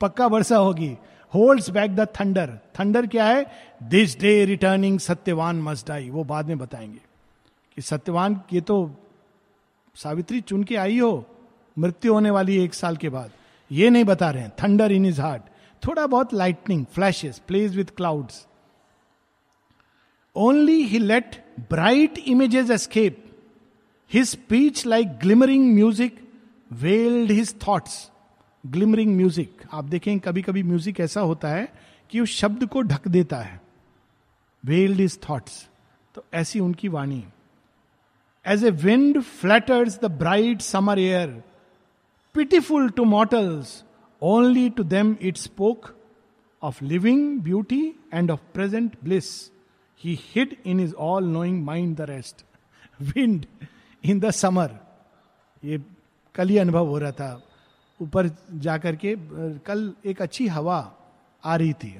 पक्का वर्षा होगी। Holds back the thunder, thunder क्या है? This day returning Satyavan must die, वो बाद में बताएंगे कि सत्यवान, ये तो सावित्री चुन के आई हो, मृत्यु होने वाली है एक साल के बाद, ये नहीं बता रहे हैं। थंडर इन हिज हार्ट, थोड़ा बहुत lightning flashes, plays with clouds. Only he let bright images escape, his speech like glimmering music veiled his thoughts. Glimmering music, आप देखें कभी कभी म्यूजिक ऐसा होता है कि उस शब्द को ढक देता है, वेल्ड हिज थॉट्स। तो ऐसी उनकी वाणी, as a wind flatters the bright summer air, pitiful to mortals, only to them it spoke of living beauty and of present bliss. He hid in his all-knowing mind the rest. Wind in the summer. ये कल ही अनुभव हो रहा था, ऊपर जा करके कल एक अच्छी हवा आ रही थी।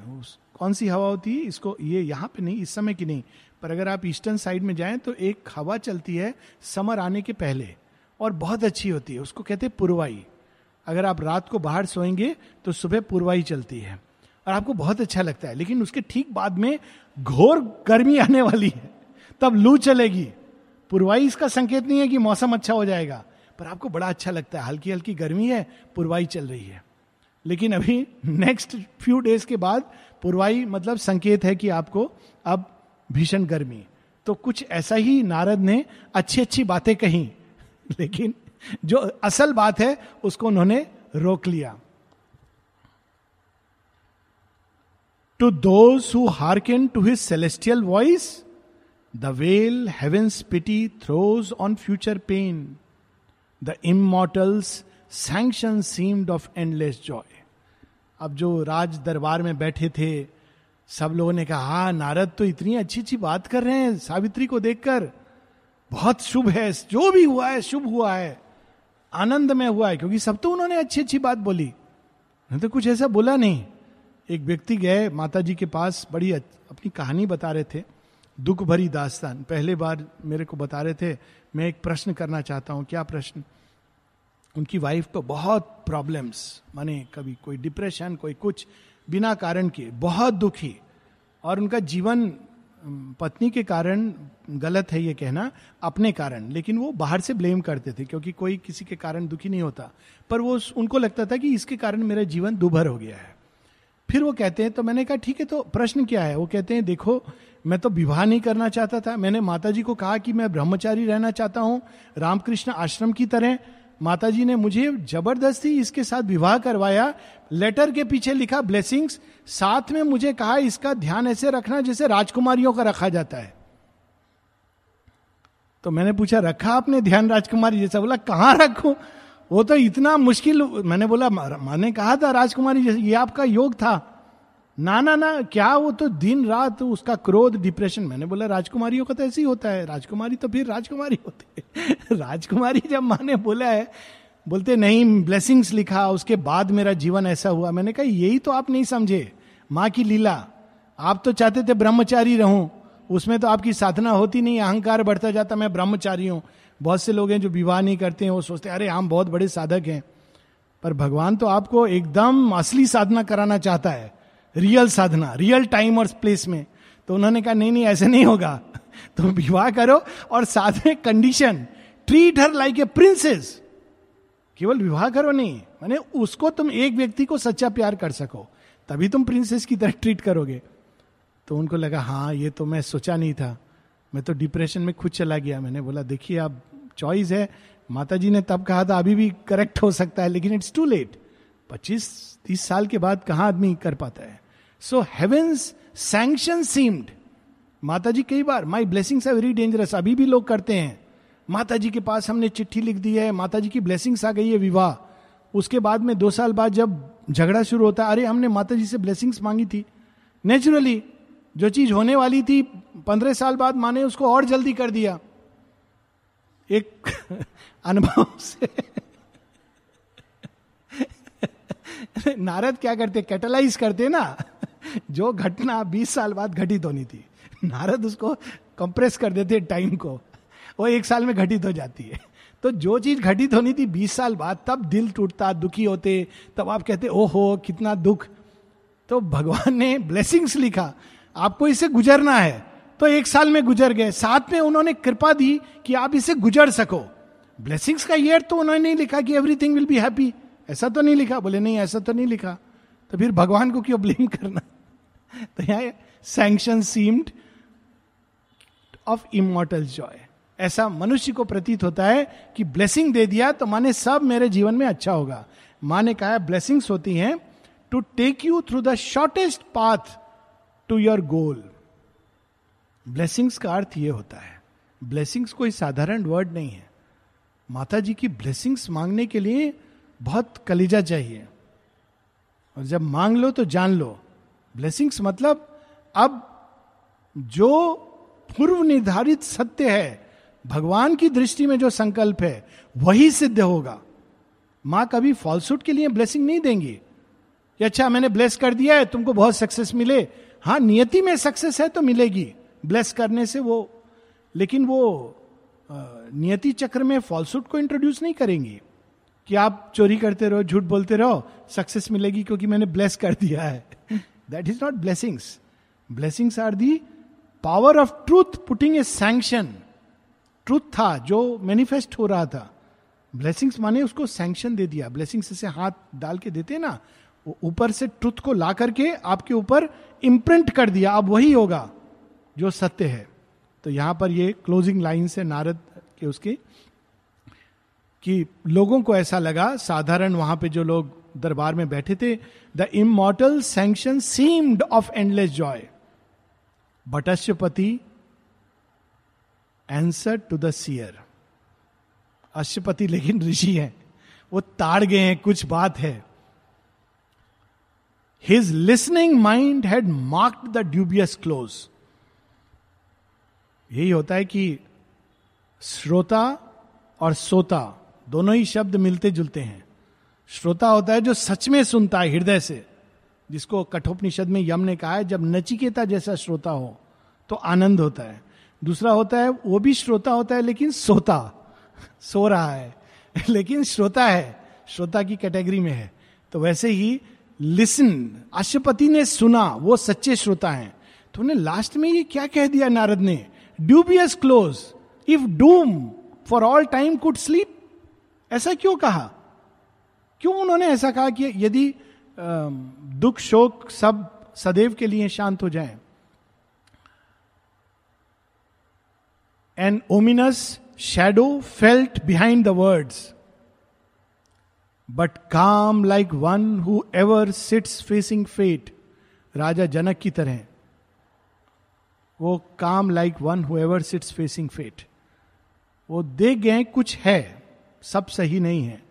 कौन सी हवा होती है इसको, ये यहाँ पे नहीं, इस समय की नहीं, पर अगर आप ईस्टर्न साइड में जाएं तो एक हवा चलती है समर आने के पहले और बहुत अच्छी होती है, उसको कहते हैं पुरवाई। अगर आप रात को बाहर सोएंगे तो सुबह पुरवाई चलती है और आपको बहुत अच्छा लगता है, लेकिन उसके ठीक बाद में घोर गर्मी आने वाली है, तब लू चलेगी। पुरवाई इसका संकेत नहीं है कि मौसम अच्छा हो जाएगा, पर आपको बड़ा अच्छा लगता है, हल्की हल्की गर्मी है, पुरवाई चल रही है। लेकिन अभी नेक्स्ट फ्यू डेज के बाद पुरवाई मतलब संकेत है कि आपको अब भीषण गर्मी। तो कुछ ऐसा ही नारद ने अच्छी अच्छी बातें कही, लेकिन जो असल बात है उसको उन्होंने रोक लिया। To those who हार्कन to his celestial voice the veil heavens pity throws on future pain, the immortals sanction seemed of endless joy. अब जो राज दरबार में बैठे थे सब लोगों ने कहा हाँ नारद तो इतनी अच्छी अच्छी बात कर रहे हैं, सावित्री को देखकर बहुत शुभ है, जो भी हुआ है शुभ हुआ है, आनंद में हुआ है, क्योंकि सब तो उन्होंने अच्छी अच्छी बात बोली, नहीं तो कुछ ऐसा बोला नहीं। एक व्यक्ति गए माता जी के पास, बड़ी अपनी कहानी बता रहे थे, दुख भरी दास्तान, पहले बार मेरे को बता रहे थे। मैं एक प्रश्न करना चाहता हूँ, क्या प्रश्न? उनकी वाइफ को बहुत प्रॉब्लम्स, माने कभी कोई डिप्रेशन, कोई कुछ बिना कारण के, बहुत दुखी, और उनका जीवन पत्नी के कारण, गलत है ये कहना, अपने कारण, लेकिन वो बाहर से ब्लेम करते थे क्योंकि कोई किसी के कारण दुखी नहीं होता, पर वो उनको लगता था कि इसके कारण मेरा जीवन दुभर हो गया है. फिर वो कहते हैं, तो मैंने कहा ठीक है, तो प्रश्न क्या है? वो कहते हैं, देखो मैं तो विवाह नहीं करना चाहता था, मैंने माताजी को कहा कि मैं ब्रह्मचारी रहना चाहता हूँ रामकृष्ण आश्रम की तरह. माताजी ने मुझे जबरदस्ती इसके साथ विवाह करवाया, लेटर के पीछे लिखा ब्लेसिंग्स, साथ में मुझे कहा इसका ध्यान ऐसे रखना जैसे राजकुमारियों का रखा जाता है. तो मैंने पूछा, रखा आपने ध्यान राजकुमारी जैसा? बोला कहाँ रखूं, वो तो इतना मुश्किल. मैंने बोला मैंने कहा था राजकुमारी जैसे, ये आपका योग था. ना ना ना, क्या वो तो दिन रात उसका क्रोध, डिप्रेशन. मैंने बोला राजकुमारियों का तो ऐसे ही होता है, राजकुमारी तो फिर राजकुमारी होती है. राजकुमारी जब माने बोला है, बोलते नहीं ब्लेसिंग्स लिखा, उसके बाद मेरा जीवन ऐसा हुआ. मैंने कहा यही तो आप नहीं समझे माँ की लीला. आप तो चाहते थे ब्रह्मचारी रहूं, उसमें तो आपकी साधना होती नहीं, अहंकार बढ़ता जाता, मैं ब्रह्मचारी हूं. बहुत से लोग हैं जो विवाह नहीं करते हैं, वो सोचते अरे हम बहुत बड़े साधक हैं, पर भगवान तो आपको एकदम असली साधना कराना चाहता है, रियल साधना, रियल टाइम और प्लेस में. तो उन्होंने कहा नहीं नहीं ऐसे नहीं होगा, तुम विवाह करो और साथ में condition, treat her like a princess. केवल विवाह करो नहीं, माने उसको तुम, एक व्यक्ति को सच्चा प्यार कर सको तभी तुम प्रिंसेस की तरह ट्रीट करोगे. तो उनको लगा हाँ ये तो मैं सोचा नहीं था, मैं तो डिप्रेशन में खुद चला गया. मैंने बोला देखिए आप, चॉइस है, माताजी ने तब कहा था, अभी भी करेक्ट हो सकता है, लेकिन इट्स टू लेट. पच्चीस तीस साल के बाद कहाँ आदमी कर पाता है. So heaven's sanction seemed. माता जी कई बार, my blessings are very dangerous, अभी भी लोग करते हैं. माता जी के पास हमने चिट्ठी लिख दी है, माता जी की blessings आ गई है विवाह. उसके बाद में दो साल बाद जब झगड़ा शुरू होता है, अरे हमने माता जी से blessings मांगी थी. Naturally जो चीज होने वाली थी पंद्रह साल बाद, माने उसको और जल्दी कर दिया. एक अनुभव से नारद क्या करते, कैटलाइज करते ना, जो घटना बीस साल बाद घटित होनी थी, नारद उसको कंप्रेस कर देते टाइम को, वो एक साल में घटित हो जाती है. तो जो चीज घटित होनी थी बीस साल बाद, तब दिल टूटता, दुखी होते, तब आप कहते ओहो कितना दुख. तो भगवान ने ब्लेसिंग्स लिखा, आपको इससे गुजरना है, तो एक साल में गुजर गए. साथ में उन्होंने कृपा दी कि आप इससे गुजर सको. ब्लेसिंग्स का ईयर तो उन्होंने नहीं लिखा कि एवरीथिंग विल बी हैप्पी, ऐसा तो नहीं लिखा. बोले नहीं ऐसा तो नहीं लिखा, तो फिर भगवान को क्यों ब्लेम करना. तो यहां sanction seemed of immortal joy, ऐसा मनुष्य को प्रतीत होता है कि ब्लेसिंग दे दिया तो माने सब मेरे जीवन में अच्छा होगा. माँ ने कहा ब्लेसिंग्स होती हैं to take you through the shortest path to your goal. Blessings का अर्थ यह होता है. ब्लेसिंग्स कोई साधारण वर्ड नहीं है. माता जी की ब्लेसिंग्स मांगने के लिए बहुत कलेजा चाहिए, और जब मांग लो तो जान लो ब्लेसिंग्स मतलब अब जो पूर्व निर्धारित सत्य है, भगवान की दृष्टि में जो संकल्प है वही सिद्ध होगा. माँ कभी फॉल्सूट के लिए ब्लेसिंग नहीं देंगी कि अच्छा मैंने ब्लेस कर दिया है तुमको बहुत सक्सेस मिले. हाँ नियति में सक्सेस है तो मिलेगी ब्लेस करने से वो, लेकिन वो नियति चक्र में फॉल्सूट को इंट्रोड्यूस नहीं करेंगी कि आप चोरी करते रहो, झूठ बोलते रहो, सक्सेस मिलेगी क्योंकि मैंने ब्लेस कर दिया है. That is not blessings. Blessings are the power of truth putting a sanction. Truth था जो मैनिफेस्ट हो रहा था, ब्लेसिंग्स माने उसको सैंक्शन दे दिया. ब्लेसिंग्स से हाथ डाल के देते ना, ऊपर से ट्रूथ को ला करके आपके ऊपर इम्प्रिंट कर दिया, अब वही होगा जो सत्य है. तो यहां पर ये क्लोजिंग लाइन्स है नारद के उसके, कि लोगों को ऐसा लगा, साधारण वहां पे जो लोग दरबार में बैठे थे, the immortal sanction seemed of endless joy. But Ashwapati answer to the seer. Ashwapati लेकिन ऋषि हैं, वो ताड़ गए हैं, कुछ बात है. His listening mind had marked the dubious close. यही होता है कि श्रोता और सोता दोनों ही शब्द मिलते जुलते हैं. श्रोता होता है जो सच में सुनता है हृदय से, जिसको कठोपनिषद में यम ने कहा है जब नचिकेता जैसा श्रोता हो तो आनंद होता है. दूसरा होता है वो भी श्रोता होता है लेकिन सोता, सो रहा है. लेकिन श्रोता है, श्रोता की कैटेगरी में है. तो वैसे ही लिसन, अश्वपति ने सुना, वो सच्चे श्रोता हैं. तो उन्हें लास्ट में ये क्या कह दिया नारद ने, dubious close if doom for all time could sleep. ऐसा क्यों कहा, क्यों उन्होंने ऐसा कहा कि यदि दुख शोक सब सदैव के लिए शांत हो जाए. An ominous shadow felt behind the words but calm like one who ever sits facing fate. राजा जनक की तरह वो calm like one who ever sits facing fate. वो देख गए कुछ है, सब सही नहीं है,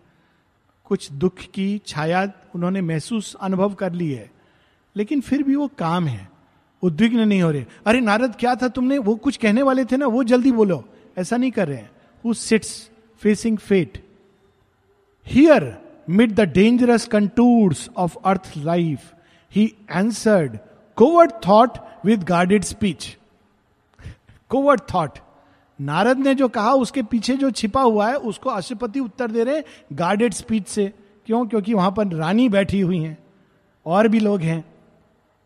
कुछ दुख की छाया उन्होंने महसूस अनुभव कर ली है, लेकिन फिर भी वो काम है, उद्विग्न नहीं हो रहे. अरे नारद क्या था तुमने, वो कुछ कहने वाले थे ना, वो जल्दी बोलो, ऐसा नहीं कर रहे हैं. Who sits facing fate here mid the dangerous contours of earth life he answered covert thought with guarded speech. Covert thought, Narad ने जो कहा उसके पीछे जो छिपा हुआ है उसको अश्वपति उत्तर दे रहे गार्डेड स्पीच से. क्यों? क्योंकि वहां पर रानी बैठी हुई हैं और भी लोग हैं.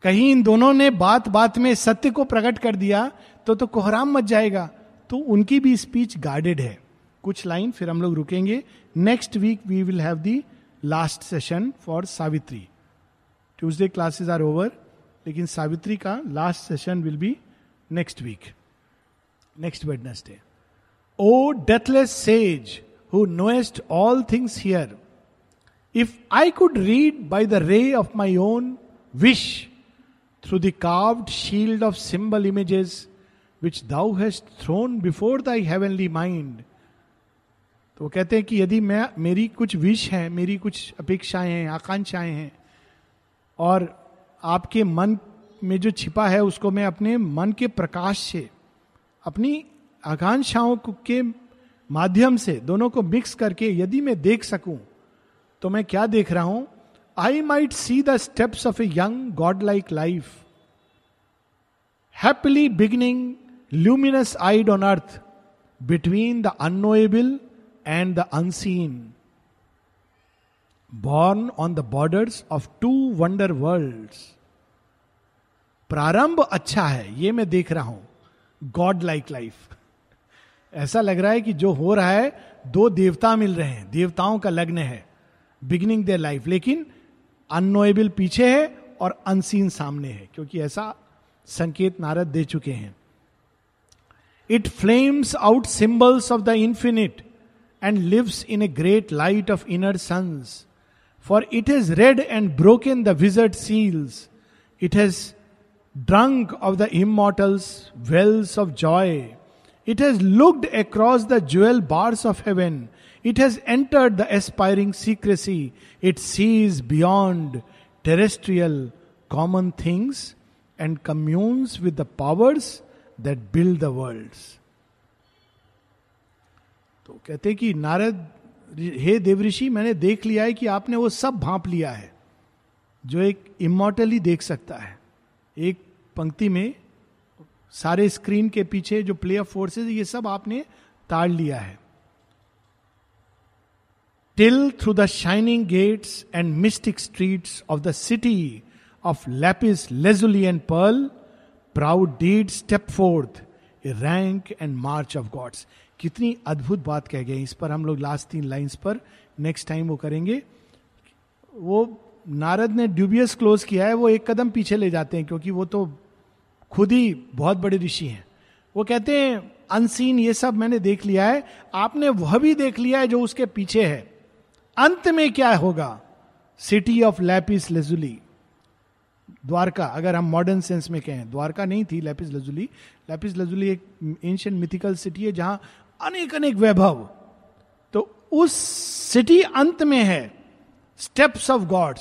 कहीं इन दोनों ने बात बात में सत्य को प्रकट कर दिया तो तो कोहराम मच जाएगा. तो उनकी भी स्पीच गार्डेड है. कुछ लाइन फिर हम लोग रुकेंगे. Next week we will have the last session for Savitri. Tuesday classes are over, लेकिन सावित्री का last session will be next week, next Wednesday. O deathless sage who knowest all things here, if I could read by the ray of my own wish through the carved shield of symbol images which thou hast thrown before thy heavenly mind. तो वो कहते हैं कि यदि मैं, मेरी कुछ wish है, मेरी कुछ अपेक्षाएं हैं, आकांक्षाएं हैं, और आपके मन में जो छिपा है उसको मैं अपने मन के प्रकाश से, अपनी आकांक्षाओं के माध्यम से दोनों को मिक्स करके यदि मैं देख सकूं, तो मैं क्या देख रहा हूं. I might see the steps of a young god like life happily beginning luminous eyed on earth between the unknowable and the unseen born on the borders of two wonder worlds. प्रारंभ अच्छा है, ये मैं देख रहा हूं. God like life, ऐसा लग रहा है कि जो हो रहा है, दो देवता मिल रहे हैं, देवताओं का लग्न है, बिगिनिंग देयर लाइफ, लेकिन अननोएबल पीछे है और अनसीन सामने है, क्योंकि ऐसा संकेत नारद दे चुके हैं. It flames out symbols of the infinite and lives in a great light of inner suns for it has read and broken the wizard seals it has drunk of the immortals' wells of joy. It has looked across the jewel bars of heaven. It has entered the aspiring secrecy. It sees beyond terrestrial common things and communes with the powers that build the worlds. तो कहते हैं कि नारद, हे देवऋषि, मैंने देख लिया है कि आपने वो सब भांप लिया है जो एक इमॉर्टल ही देख सकता है. एक पंक्ति में सारे स्क्रीन के पीछे जो प्ले ऑफ फोर्सेस, ये सब आपने ताड़ लिया है. Till through the shining gates and mystic streets of the city of lapis lazuli and pearl proud deed step forth a rank and march of gods. कितनी अद्भुत बात कह गए. इस पर हम लोग लास्ट तीन लाइंस पर नेक्स्ट टाइम वो करेंगे. वो नारद ने ड्यूबियस क्लोज किया है, वो एक कदम पीछे ले जाते हैं, क्योंकि वो तो खुद ही बहुत बड़े ऋषि हैं. वो कहते हैं अनसीन ये सब मैंने देख लिया है, आपने वह भी देख लिया है जो उसके पीछे है. अंत में क्या होगा? City of lapis lazuli, Dwarka, अगर हम मॉडर्न सेंस में कहें. द्वारका नहीं थी लैपिस लेजुली. लैपिस लेजुली एक एंशिएंट मिथिकल सिटी है जहां अनेक अनेक वैभव. तो उस सिटी अंत में है. Steps of gods,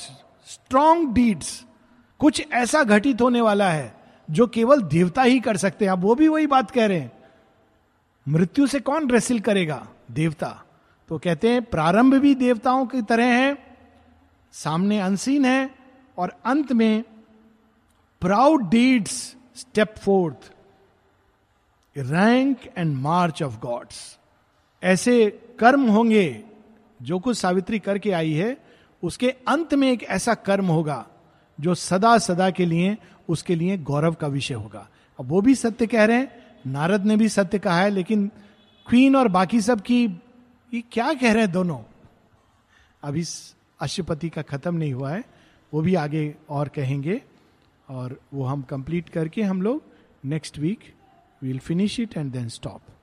strong deeds, कुछ ऐसा घटित होने वाला है जो केवल देवता ही कर सकते हैं. अब वो भी वही बात कह रहे हैं, मृत्यु से कौन रेसिल करेगा? देवता. तो कहते हैं प्रारंभ भी देवताओं की तरह है, सामने अनसीन है, और अंत में proud deeds step forth rank and march of gods. ऐसे कर्म होंगे जो कुछ सावित्री करके आई है उसके अंत में एक ऐसा कर्म होगा जो सदा सदा के लिए उसके लिए गौरव का विषय होगा. अब वो भी सत्य कह रहे हैं, नारद ने भी सत्य कहा है, लेकिन क्वीन और बाकी सब की ये क्या कह रहे हैं दोनों. अब इस अश्वपति का खत्म नहीं हुआ है, वो भी आगे और कहेंगे और वो हम कंप्लीट करके हम लोग next week we will finish it and then stop.